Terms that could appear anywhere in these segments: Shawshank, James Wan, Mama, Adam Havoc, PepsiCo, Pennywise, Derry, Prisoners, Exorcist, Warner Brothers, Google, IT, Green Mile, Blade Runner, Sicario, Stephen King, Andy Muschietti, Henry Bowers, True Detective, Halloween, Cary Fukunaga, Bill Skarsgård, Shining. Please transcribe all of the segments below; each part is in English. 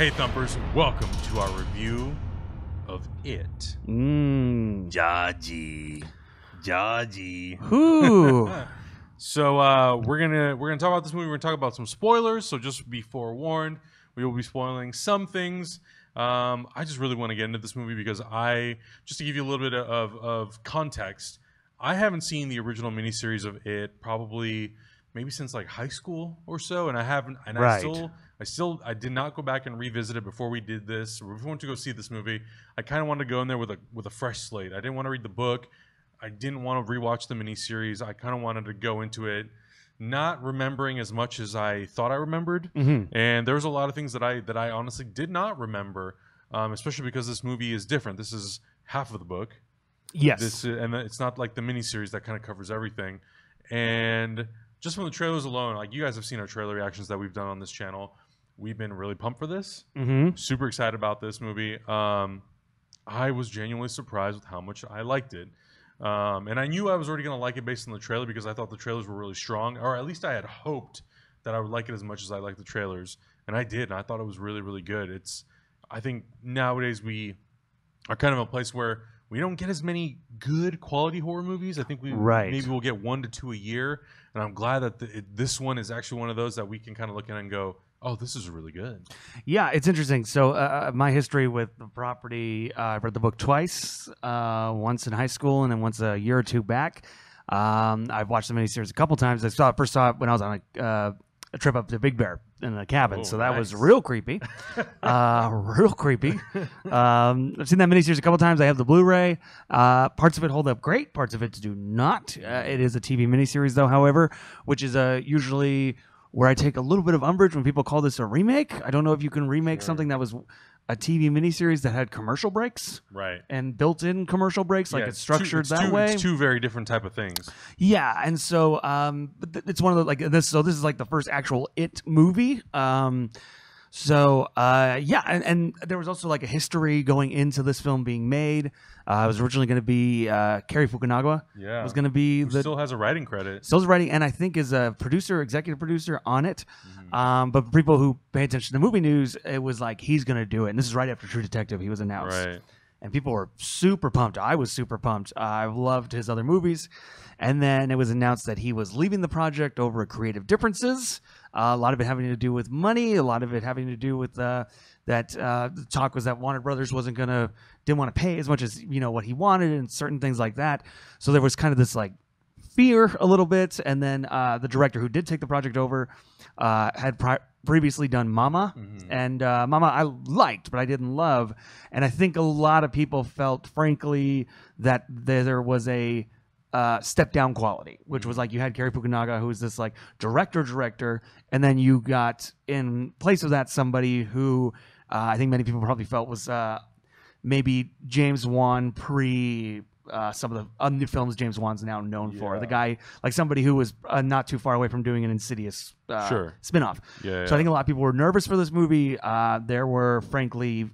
Hey Thumpers, welcome to our review of It. Jaji. Who? So we're gonna talk about this movie. We're gonna talk about some spoilers. So just be forewarned, we will be spoiling some things. I just really want to get into this movie because just to give you a little bit of context, I haven't seen the original miniseries of It probably maybe since like high school or so, and I haven't. And right. I did not go back and revisit it before we did this. Or if we went to go see this movie, I kind of wanted to go in there with a fresh slate. I didn't want to read the book. I didn't want to rewatch the miniseries. I kind of wanted to go into it not remembering as much as I thought I remembered. Mm-hmm. And there was a lot of things that I honestly did not remember, especially because this movie is different. This is half of the book. Yes. And it's not like the miniseries that kind of covers everything. And just from the trailers alone, like you guys have seen our trailer reactions that we've done on this channel. We've been really pumped for this. Mm-hmm. Super excited about this movie. I was genuinely surprised with how much I liked it. And I knew I was already going to like it based on the trailer because I thought the trailers were really strong, or at least I had hoped that I would like it as much as I liked the trailers, and I did, and I thought it was really, really good. I think nowadays we are kind of a place where we don't get as many good quality horror movies. I think maybe we'll get 1 to 2 a year, and I'm glad that this one is actually one of those that we can kind of look at and go, oh, this is really good. Yeah, it's interesting. So my history with the property, I've read the book twice, once in high school and then once a year or two back. I've watched the miniseries a couple times. I first saw it when I was on a trip up to Big Bear in a cabin. Oh, so that was real creepy. Real creepy. I've seen that miniseries a couple times. I have the Blu-ray. Parts of it hold up great. Parts of it do not. It is a TV miniseries, though, however, which is usually where I take a little bit of umbrage when people call this a remake. I don't know if you can remake something that was a TV miniseries that had commercial breaks. Right. And built-in commercial breaks. Yeah, like it's structured that way. It's two very different type of things. Yeah. And so it's one of the, like this. So this is like the first actual It movie. Yeah. And there was also like a history going into this film being made. It was originally going to be Cary Fukunaga. Yeah. Was going to be still has a writing credit. Still is writing, and I think is a producer, executive producer on it. Mm-hmm. But for people who pay attention to movie news, it was like he's going to do it. And this is right after True Detective. He was announced. Right. And people were super pumped. I was super pumped. I loved his other movies. And then it was announced that he was leaving the project over creative differences. A lot of it having to do with money. A lot of it having to do with the talk was that Warner Brothers didn't want to pay as much as what he wanted and certain things like that. So there was kind of this like fear a little bit. And then the director who did take the project over had previously done Mama. Mm-hmm. And Mama I liked, but I didn't love. And I think a lot of people felt, frankly, that there was a step down quality, which was like you had Cary Fukunaga, who was this like director, and then you got in place of that somebody who I think many people probably felt was maybe James Wan pre some of the new films James Wan's now known for. The guy, like somebody who was not too far away from doing an Insidious spinoff. Yeah, so I think a lot of people were nervous for this movie. There were, frankly,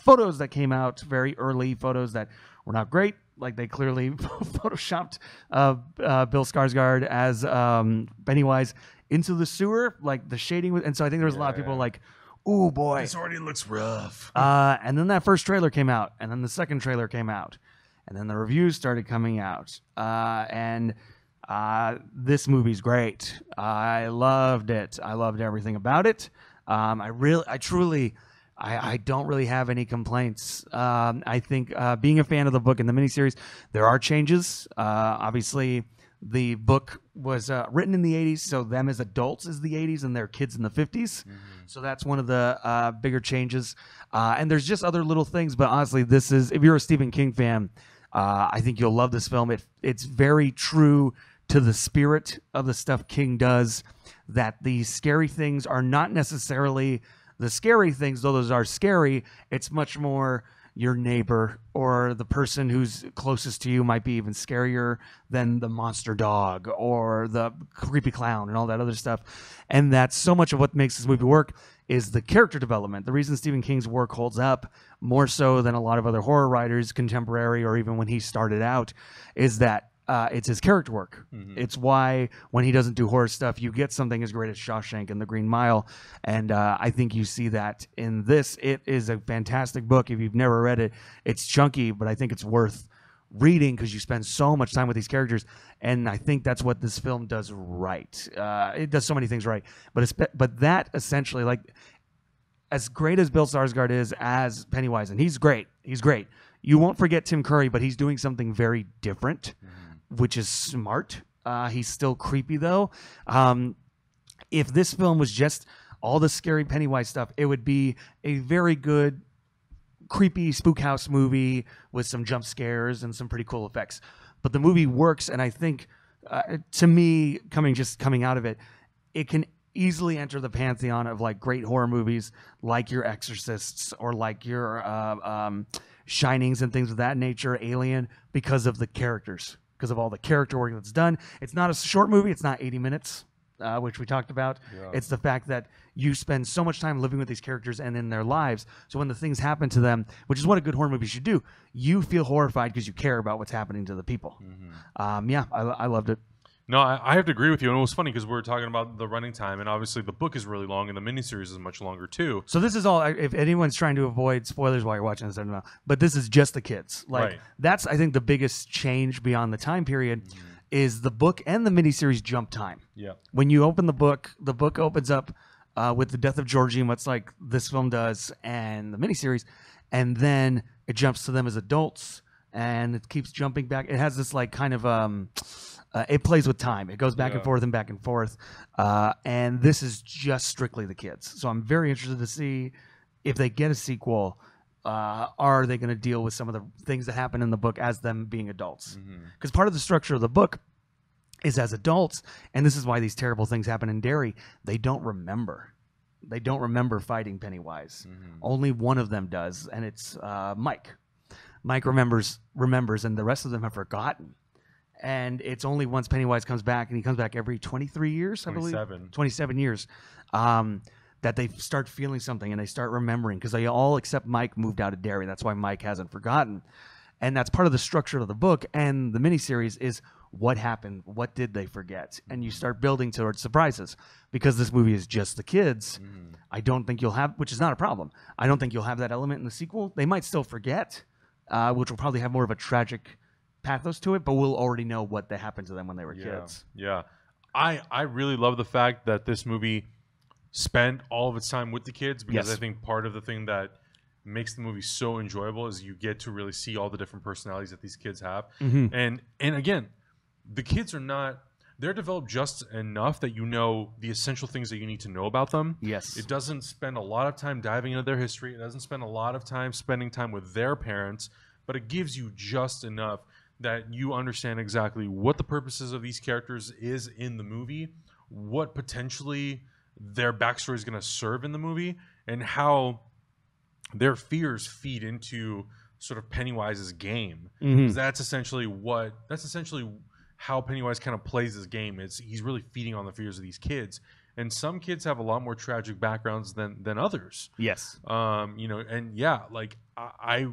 photos that came out, very early photos that were not great. Like they clearly photoshopped Bill Skarsgård as Pennywise into the sewer, like the shading. And so I think there was a lot of people like, "Ooh boy, this already looks rough." And then that first trailer came out, and then the second trailer came out, and then the reviews started coming out. This movie's great. I loved it. I loved everything about it. I don't really have any complaints. I think being a fan of the book and the miniseries, there are changes. Obviously, the book was written in the 80s, so them as adults is the 80s and their kids in the 50s. Mm-hmm. So that's one of the bigger changes. And there's just other little things, but honestly, this is, if you're a Stephen King fan, I think you'll love this film. It's very true to the spirit of the stuff King does, that the scary things are not necessarily the scary things, though those are scary. It's much more your neighbor or the person who's closest to you might be even scarier than the monster dog or the creepy clown and all that other stuff. And that's so much of what makes this movie work is the character development. The reason Stephen King's work holds up more so than a lot of other horror writers, contemporary or even when he started out, is that It's his character work. Mm-hmm. It's why when he doesn't do horror stuff, you get something as great as Shawshank and The Green Mile. And I think you see that in this. It is a fantastic book. If you've never read it, it's chunky, but I think it's worth reading because you spend so much time with these characters. And I think that's what this film does right. It does so many things right. But it's, but that essentially, like, as great as Bill Skarsgård is as Pennywise, and he's great. He's great. You won't forget Tim Curry, but he's doing something very different, which is smart. He's still creepy, though. If this film was just all the scary Pennywise stuff, it would be a very good, creepy spook house movie with some jump scares and some pretty cool effects. But the movie works, and I think, to me, coming out of it, it can easily enter the pantheon of like great horror movies, like your Exorcists or like your Shinings and things of that nature, Alien, because of the characters. Because of all the character work that's done. It's not a short movie. It's not 80 minutes, which we talked about. Yeah. It's the fact that you spend so much time living with these characters and in their lives. So when the things happen to them, which is what a good horror movie should do, you feel horrified because you care about what's happening to the people. Mm-hmm. I loved it. No, I have to agree with you. And it was funny because we were talking about the running time, and obviously the book is really long and the miniseries is much longer too. So this is all, if anyone's trying to avoid spoilers while you're watching this, I don't know. But this is just the kids. Like, right. That's, I think, the biggest change beyond the time period is the book and the miniseries jump time. Yeah. When you open the book opens up with the death of Georgie, much like this film does, and the miniseries. And then it jumps to them as adults, and it keeps jumping back. It has this like kind of... it plays with time. It goes back and forth and back and forth. And this is just strictly the kids. So I'm very interested to see if they get a sequel. Are they going to deal with some of the things that happen in the book as them being adults? Because part of the structure of the book is as adults. And this is why these terrible things happen in Derry. They don't remember. They don't remember fighting Pennywise. Only one of them does. And it's Mike. Mike remembers, and the rest of them have forgotten. And it's only once Pennywise comes back, and he comes back every 23 years, I believe. 27 years, that they start feeling something and they start remembering, because they all except Mike moved out of Derry. That's why Mike hasn't forgotten. And that's part of the structure of the book and the miniseries is what happened, what did they forget? And you start building towards surprises. Because this movie is just the kids, I don't think you'll have, which is not a problem. I don't think you'll have that element in the sequel. They might still forget, which will probably have more of a tragic pathos to it, but we'll already know what that happened to them when they were kids. Yeah. I really love the fact that this movie spent all of its time with the kids, because I think part of the thing that makes the movie so enjoyable is you get to really see all the different personalities that these kids have. And again, the kids are not, they're developed just enough that you know the essential things that you need to know about them. It doesn't spend a lot of time diving into their history. It doesn't spend a lot of time spending time with their parents, but it gives you just enough that you understand exactly what the purposes of these characters is in the movie, what potentially their backstory is going to serve in the movie, and how their fears feed into sort of Pennywise's game. That's essentially what, that's essentially how Pennywise kind of plays his game. It's he's really feeding on the fears of these kids. And some kids have a lot more tragic backgrounds than others. You know, and like I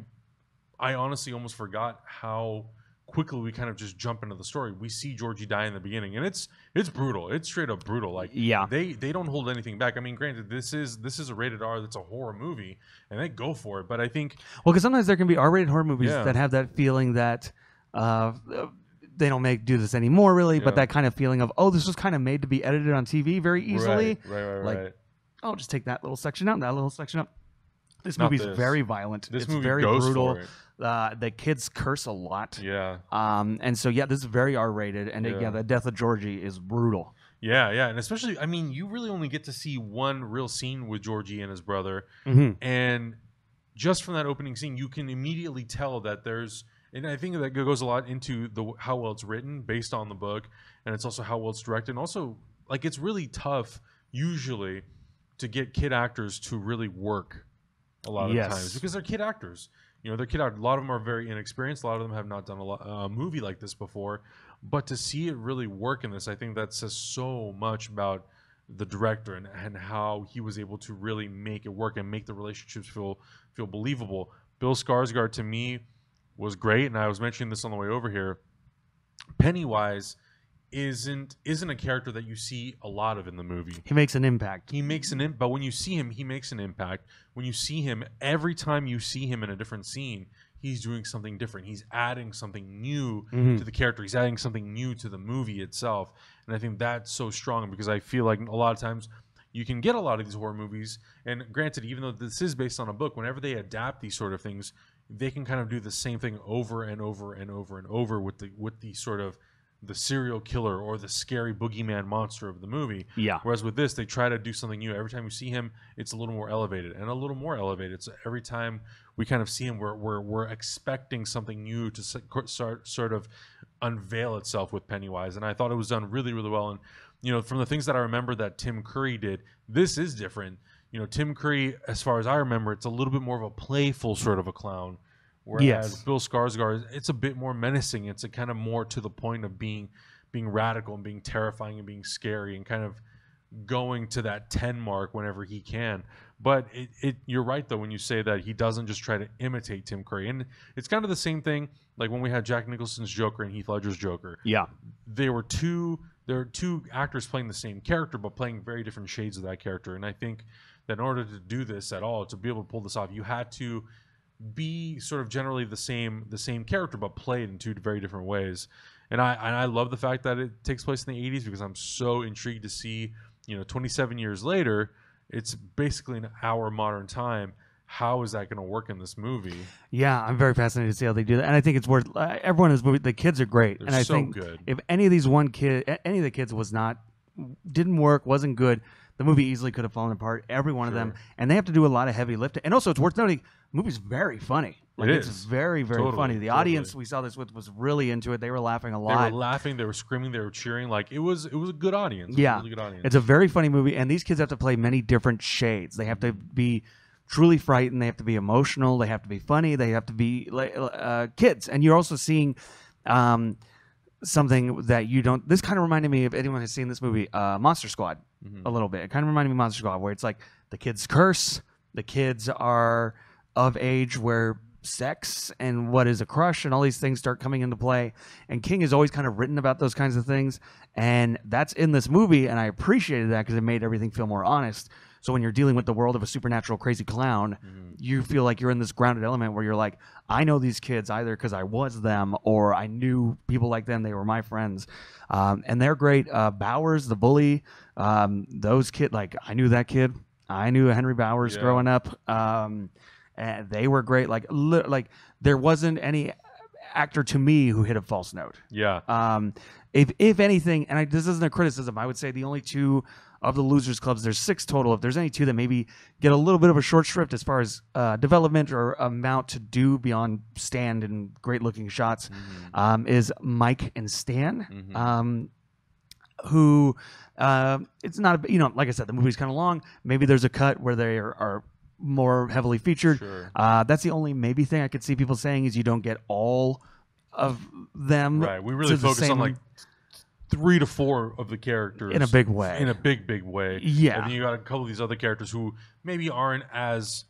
honestly almost forgot how quickly we kind of just jump into the story. We see Georgie die in the beginning, and it's brutal. It's straight up brutal. Like they don't hold anything back. I mean, granted, this is a rated R. That's a horror movie, and they go for it. But I think because sometimes there can be R-rated horror movies that have that feeling that they don't do this anymore, really. But that kind of feeling of this was kind of made to be edited on TV very easily. Right. Oh, just take that little section out, and that little section up. This movie's very violent. It's very brutal. The kids curse a lot. And so, this is very R-rated. And, the death of Georgie is brutal. And especially, I mean, you really only get to see one real scene with Georgie and his brother. And just from that opening scene, you can immediately tell that there's... And I think that goes a lot into how well it's written based on the book. And it's also how well it's directed. And also, like, it's really tough, usually, to get kid actors to really work a lot of times. Because they're kid actors. You know, they're kid actors. A lot of them are very inexperienced. A lot of them have not done a movie like this before. But to see it really work in this, I think that says so much about the director and how he was able to really make it work and make the relationships feel believable. Bill Skarsgård, to me, was great. And I was mentioning this on the way over here. Pennywise isn't a character that you see a lot of in the movie. He makes an impact. He makes an impact. But when you see him, he makes an impact. When you see him, every time you see him in a different scene, he's doing something different. He's adding something new to the character. He's adding something new to the movie itself. And I think that's so strong, because I feel like a lot of times you can get a lot of these horror movies. And granted, even though this is based on a book, whenever they adapt these sort of things, they can kind of do the same thing over and over and over and over with the sort of the serial killer or the scary boogeyman monster of the movie. Yeah. Whereas with this, they try to do something new. Every time you see him, it's a little more elevated and a little more elevated. So every time we kind of see him, we're expecting something new to start sort of unveil itself with Pennywise. And I thought it was done really, really well. And, you know, from the things that I remember that Tim Curry did, this is different. You know, Tim Curry, as far as I remember, it's a little bit more of a playful sort of a clown. Whereas Bill Skarsgård, it's a bit more menacing. It's a kind of more to the point of being radical and being terrifying and being scary and kind of going to that 10 mark whenever he can. But you're right, though, when you say that he doesn't just try to imitate Tim Curry. And it's kind of the same thing like when we had Jack Nicholson's Joker and Heath Ledger's Joker. Yeah. There are two actors playing the same character but playing very different shades of that character. And I think that in order to do this at all, to be able to pull this off, you had to be sort of generally the same character but played in two very different ways. And I love the fact that it takes place in the 80s, because I'm so intrigued to see, you know, 27 years later, it's basically in our modern time. How is that going to work in this movie? Yeah, I'm very fascinated to see how they do that. And I think it's worth everyone in this movie. The kids are great. They're and so I think good. If any of these any of the kids didn't work, wasn't good, the movie easily could have fallen apart, every one of them. And they have to do a lot of heavy lifting. And also, it's worth noting, the movie's very funny. Like, it's very, very funny. The audience we saw this with was really into it. They were laughing a lot. They were laughing. They were screaming. They were cheering. Like, it was a good audience. Yeah. It was a really good audience. It's a very funny movie. And these kids have to play many different shades. They have to be truly frightened. They have to be emotional. They have to be funny. They have to be kids. And you're also seeing something that you don't. This kind of reminded me, if anyone has seen this movie, Monster Squad, a little bit. It kind of reminded me of Monster Squad, where it's like the kids curse, the kids are of age where sex and what is a crush and all these things start coming into play. And King has always kind of written about those kinds of things, and that's in this movie. And I appreciated that because it made everything feel more honest. So when you're dealing with the world of a supernatural crazy clown, you feel like you're in this grounded element where you're like, I know these kids either because I was them or I knew people like them. They were my friends. And they're great. Bowers, the bully, those kids, like, I knew that kid. I knew Henry Bowers growing up. And they were great. Like there wasn't any actor to me who hit a false note. Yeah. If anything, and this isn't a criticism, I would say the only two of the losers clubs, there's 6 total. If there's any two that maybe get a little bit of a short shrift as far as development or amount to do beyond Stan and great looking shots, is Mike and Stan, who it's not, you know, like I said, the movie's kind of long. Maybe there's a cut where they are more heavily featured. Sure. That's the only maybe thing I could see people saying, is you don't get all of them. Right. We really focus on like 3 to 4 of the characters in a big way. In a big way. Yeah. And then you got a couple of these other characters who maybe aren't as,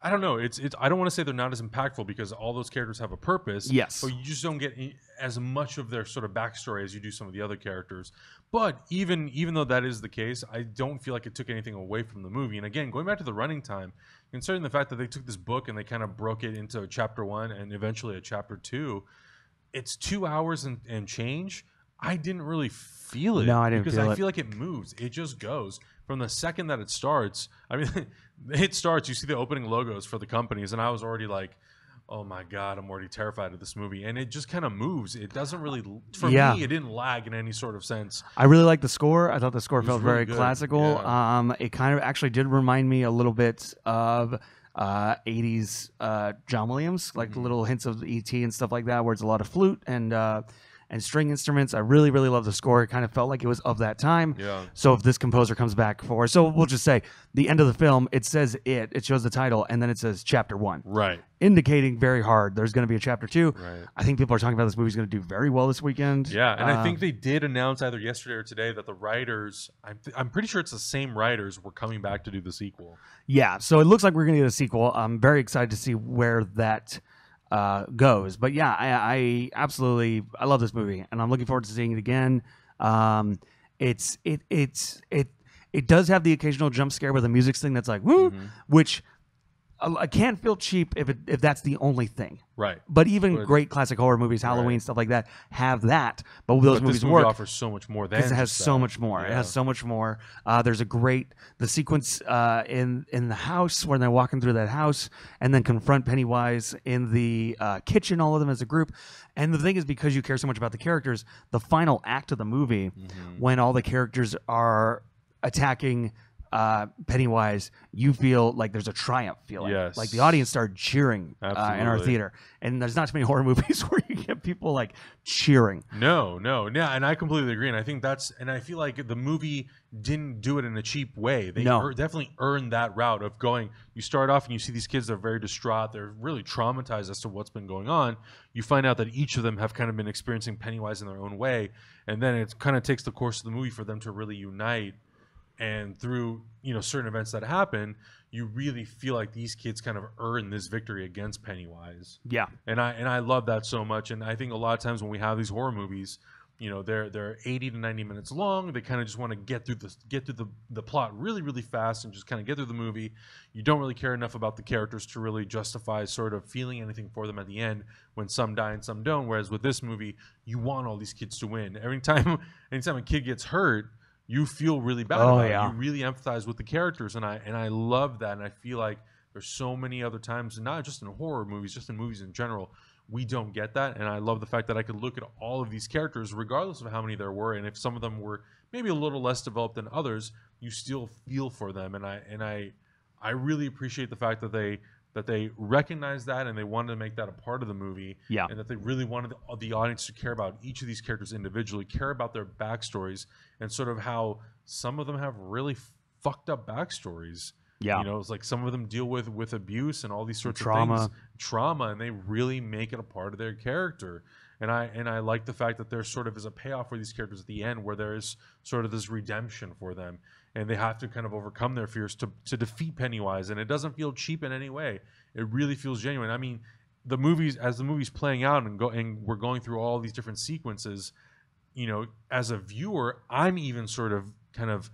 I don't know. It's I don't want to say they're not as impactful, because all those characters have a purpose. Yes. But you just don't get as much of their sort of backstory as you do some of the other characters. But even though that is the case, I don't feel like it took anything away from the movie. And again, going back to the running time, considering the fact that they took this book and they kind of broke it into a chapter 1 and eventually a chapter 2, it's 2 hours and change. I didn't really feel it. No, I didn't feel it. Because I feel like it moves. It just goes. From the second that it starts, I mean, it starts, you see the opening logos for the companies, and I was already like, oh my God, I'm already terrified of this movie. And it just kind of moves. It doesn't really, for me, it didn't lag in any sort of sense. I really liked the score. I thought the score felt really very classical. Yeah. It kind of actually did remind me a little bit of 80s John Williams, like little hints of ET and stuff like that, where it's a lot of flute and string instruments. I really, really love the score. It kind of felt like it was of that time. Yeah. So if this composer comes back for, so we'll just say the end of the film, it says it shows the title, and then it says chapter 1. Right. Indicating very hard there's going to be a chapter 2. Right. I think people are talking about this movie's going to do very well this weekend. Yeah, and I think they did announce either yesterday or today that the writers, I'm pretty sure it's the same writers, were coming back to do the sequel. Yeah, so it looks like we're going to get a sequel. I'm very excited to see where that goes. But yeah, I absolutely, I love this movie, and I'm looking forward to seeing it again. It does have the occasional jump scare with a music thing that's like woo, which I can't feel cheap if that's the only thing. Right. But even great classic horror movies, Halloween, stuff like that, have that. But those movies work. This movie offers so much more. Because it has so much more. Yeah. It has so much more. There's a great sequence in the house when they're walking through that house and then confront Pennywise in the kitchen. All of them as a group. And the thing is, because you care so much about the characters, the final act of the movie, when all the characters are attacking Pennywise, you feel like there's a triumph feeling. Like the audience started cheering in our theater, and there's not too many horror movies where you get people like cheering. No, and I completely agree, and I think that's, and I feel like the movie didn't do it in a cheap way. They definitely earned that route of going, you start off and you see these kids, they're very distraught, they're really traumatized as to what's been going on. You find out that each of them have kind of been experiencing Pennywise in their own way, and then it kind of takes the course of the movie for them to really unite. And through, you know, certain events that happen, you really feel like these kids kind of earn this victory against Pennywise. Yeah. And I love that so much. And I think a lot of times when we have these horror movies, you know, they're 80 to 90 minutes long. They kind of just want to get through the plot really, really fast and just kind of get through the movie. You don't really care enough about the characters to really justify sort of feeling anything for them at the end when some die and some don't. Whereas with this movie, you want all these kids to win. Anytime a kid gets hurt, you feel really bad about it. You really empathize with the characters, and I love that. And I feel like there's so many other times, and not just in horror movies, just in movies in general, we don't get that. And I love the fact that I could look at all of these characters, regardless of how many there were, and if some of them were maybe a little less developed than others, you still feel for them. And I really appreciate the fact that they recognized that, and they wanted to make that a part of the movie, and that they really wanted the audience to care about each of these characters individually, care about their backstories, and sort of how some of them have really fucked up backstories. You know, it's like some of them deal with abuse and all these sorts of things, trauma, and they really make it a part of their character. And I like the fact that there sort of is a payoff for these characters at the end, where there is sort of this redemption for them, and they have to kind of overcome their fears to defeat Pennywise. And it doesn't feel cheap in any way. It really feels genuine. I mean, as the movie's playing out and we're going through all these different sequences, you know, as a viewer, I'm even sort of kind of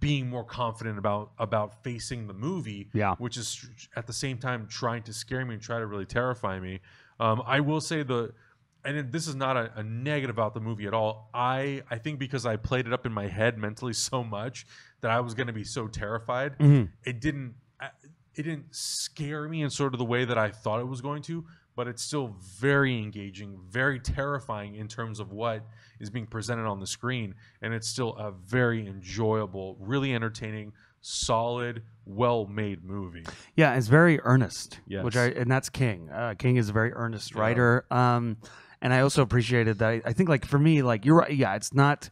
being more confident about facing the movie, which is at the same time trying to scare me and try to really terrify me. I will say and this is not a negative about the movie at all. I think because I played it up in my head mentally so much that I was going to be so terrified, it didn't scare me in sort of the way that I thought it was going to. But it's still very engaging, very terrifying in terms of what is being presented on the screen, and it's still a very enjoyable, really entertaining, solid, well-made movie. Yeah, it's very earnest, and that's King. King is a very earnest writer, and I also appreciated that. I think, like, for me, like, you're right. Yeah, it's not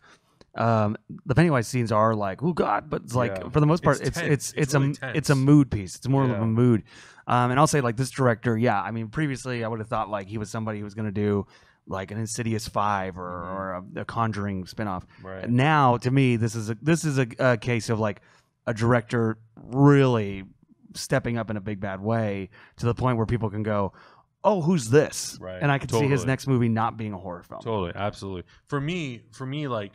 the Pennywise scenes are like, oh God, but it's like for the most part, it's really a mood piece. It's more of a mood, and I'll say, like, this director. Yeah, I mean, previously I would have thought like he was somebody who was going to do like an Insidious 5 or a Conjuring spinoff. Right. Now, to me, this is a case of like a director really stepping up in a big bad way to the point where people can go, oh, who's this? Right. And I can see his next movie not being a horror film. Totally, absolutely. For me, like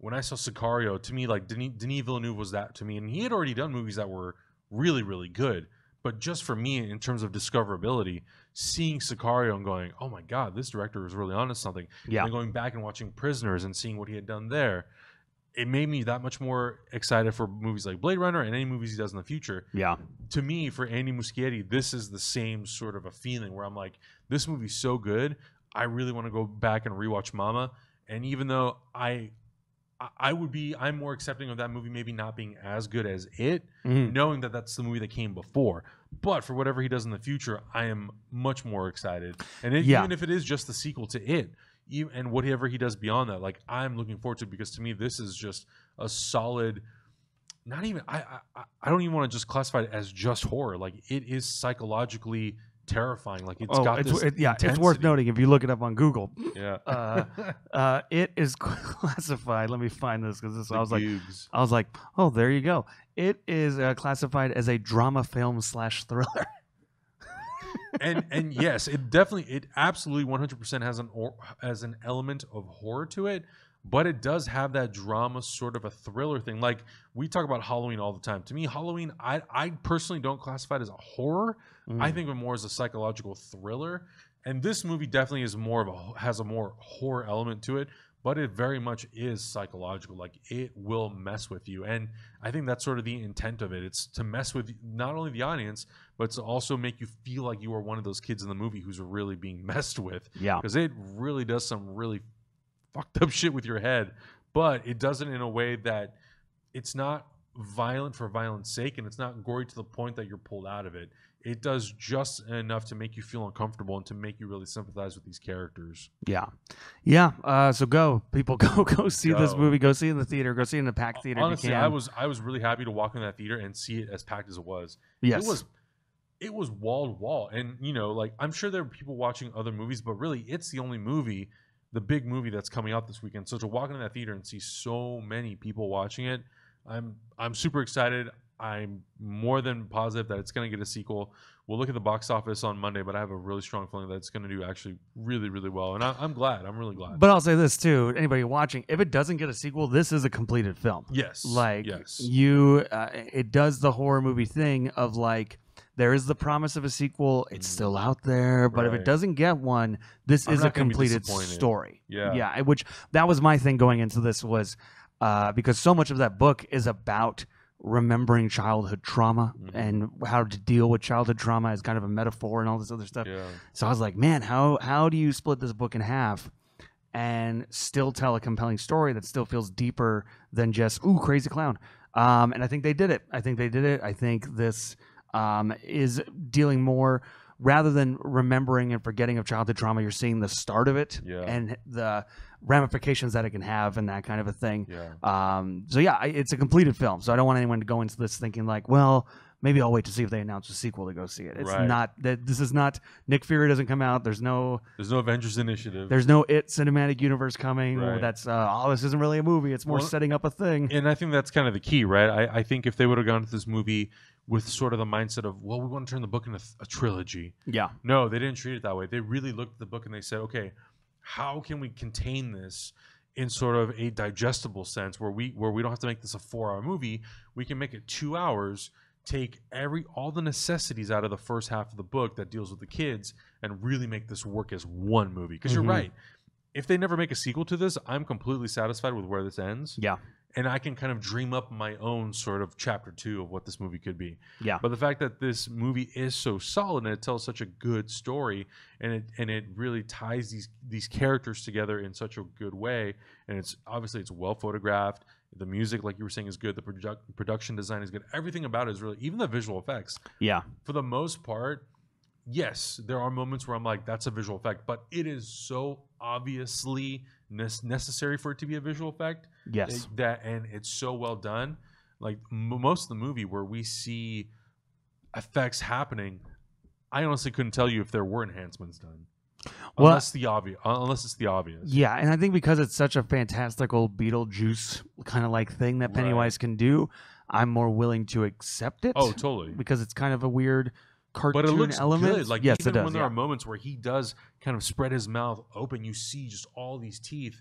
when I saw Sicario, to me, like Denis Villeneuve was that to me, and he had already done movies that were really, really good. But just for me, in terms of discoverability, seeing Sicario and going, oh my God, this director is really onto something. Yeah. And going back and watching Prisoners and seeing what he had done there, it made me that much more excited for movies like Blade Runner and any movies he does in the future. Yeah. To me, for Andy Muschietti, this is the same sort of a feeling where I'm like, this movie's so good, I really want to go back and rewatch Mama. And even though I'm more accepting of that movie maybe not being as good as it, knowing that that's the movie that came before. But for whatever he does in the future, I am much more excited. And even if it is just the sequel to it, and whatever he does beyond that, like, I'm looking forward to, because to me, this is just a solid, not even, I don't even want to just classify it as just horror. Like, it is psychologically terrifying. Like, it's got this intensity. It's worth noting if you look it up on Google. Yeah. It is classified. Let me find this, because I was like, oh, there you go. It is classified as a drama film / thriller. And yes, it definitely, it absolutely 100% has an element of horror to it, but it does have that drama, sort of a thriller thing. Like, we talk about Halloween all the time. To me, Halloween, I personally don't classify it as a horror. I think of it more as a psychological thriller. And this movie definitely is more of a, has a more horror element to it, but it very much is psychological. Like, it will mess with you. And I think that's sort of the intent of it. It's to mess with not only the audience, but to also make you feel like you are one of those kids in the movie who's really being messed with. Yeah. Because it really does some really fucked up shit with your head, but it does it in a way that it's not violent for violence sake, and it's not gory to the point that you're pulled out of it. It does just enough to make you feel uncomfortable and to make you really sympathize with these characters. Yeah. Yeah. So go. People, go see this movie. Go see it in the theater. Go see it in the packed theater. Honestly, if you can. I was really happy to walk in that theater and see it as packed as it was. Yes. It was wall to wall. And, you know, like, I'm sure there were people watching other movies, but really it's the only movie, the big movie that's coming out this weekend. So to walk into that theater and see so many people watching it, I'm super excited. I'm more than positive that it's going to get a sequel. We'll look at the box office on Monday, but I have a really strong feeling that it's going to do actually really, really well. And I'm glad. I'm really glad. But I'll say this, too. Anybody watching, if it doesn't get a sequel, this is a completed film. Yes. Like, yes. It does the horror movie thing of, like, there is the promise of a sequel. It's still out there. But if it doesn't get one, this is a completed story. Yeah. Yeah. Which, that was my thing going into this, was because so much of that book is about remembering childhood trauma and how to deal with childhood trauma as kind of a metaphor and all this other stuff. Yeah. So I was like, man, how do you split this book in half and still tell a compelling story that still feels deeper than just, ooh, crazy clown. And I think they did it. I think this is dealing more, rather than remembering and forgetting of childhood trauma, you're seeing the start of it and the ramifications that it can have and that kind of a thing. Yeah. So yeah, it's a completed film. So I don't want anyone to go into this thinking like, well, maybe I'll wait to see if they announce a sequel to go see it. It's not that. This is not, Nick Fury doesn't come out. There's no Avengers Initiative. There's no It cinematic universe coming. Right. That's this isn't really a movie. It's more setting up a thing. And I think that's kind of the key, right? I think if they would have gone to this movie with sort of the mindset of, well, we want to turn the book into a trilogy. Yeah. No, they didn't treat it that way. They really looked at the book and they said, okay, how can we contain this in sort of a digestible sense where we don't have to make this a 4-hour movie? We can make it 2 hours, take all the necessities out of the first half of the book that deals with the kids, and really make this work as one movie. Because you're right. If they never make a sequel to this, I'm completely satisfied with where this ends. Yeah. And I can kind of dream up my own sort of chapter 2 of what this movie could be. Yeah. But the fact that this movie is so solid and it tells such a good story, and it really ties these characters together in such a good way, and it's well photographed. The music, like you were saying, is good. The production design is good. Everything about it is really, even the visual effects. Yeah. For the most part, yes, there are moments where I'm like, that's a visual effect, but it is so obviously necessary for it to be a visual effect. Yes. And it's so well done. Like, most of the movie where we see effects happening, I honestly couldn't tell you if there were enhancements done. Well, unless it's the obvious. Yeah, and I think because it's such a fantastical Beetlejuice kind of like thing that Pennywise can do, I'm more willing to accept it. Oh, totally. Because it's kind of a weird cartoon element. But it looks good. Like, yes, even when there are moments where he does kind of spread his mouth open, you see just all these teeth.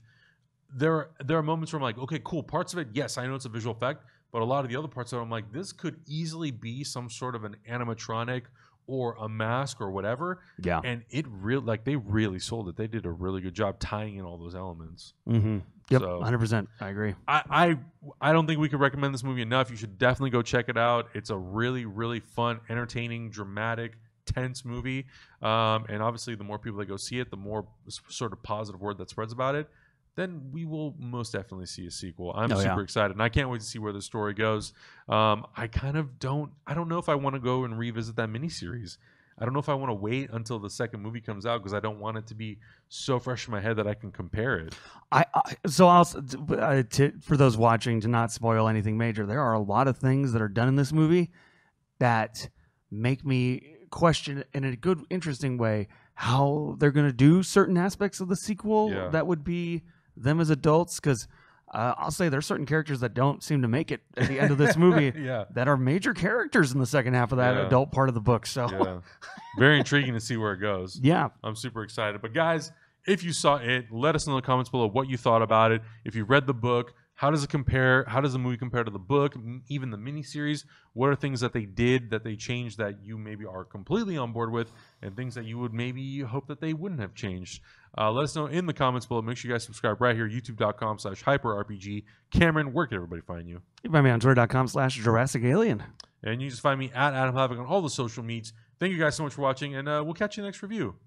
There are moments where I'm like, okay, cool. Parts of it, yes, I know it's a visual effect, but a lot of the other parts of it, I'm like, this could easily be some sort of an animatronic or a mask or whatever. Yeah. And it really, like, they really sold it. They did a really good job tying in all those elements. Yep, so, 100%. I agree. I don't think we could recommend this movie enough. You should definitely go check it out. It's a really, really fun, entertaining, dramatic, tense movie. And obviously, the more people that go see it, the more sort of positive word that spreads about it, then we will most definitely see a sequel. I'm super excited, and I can't wait to see where the story goes. I don't know if I want to go and revisit that miniseries. I don't know if I want to wait until the second movie comes out, because I don't want it to be so fresh in my head that I can compare it. For those watching, to not spoil anything major, there are a lot of things that are done in this movie that make me question, in a good, interesting way, how they're going to do certain aspects of the sequel that would be them as adults, because I'll say there's certain characters that don't seem to make it at the end of this movie that are major characters in the second half of that adult part of the book. So very intriguing to see where it goes. Yeah. I'm super excited. But guys, if you saw it, let us know in the comments below what you thought about it. If you read the book, how does it compare? How does the movie compare to the book, even the miniseries? What are things that they did, that they changed, that you maybe are completely on board with, and things that you would maybe hope that they wouldn't have changed? Let us know in the comments below. Make sure you guys subscribe right here, youtube.com/HyperRPG. Cameron, where can everybody find you? You can find me on twitter.com/Jurassic Alien. And you can just find me at Adam Havoc on all the social medias. Thank you guys so much for watching, and we'll catch you in the next review.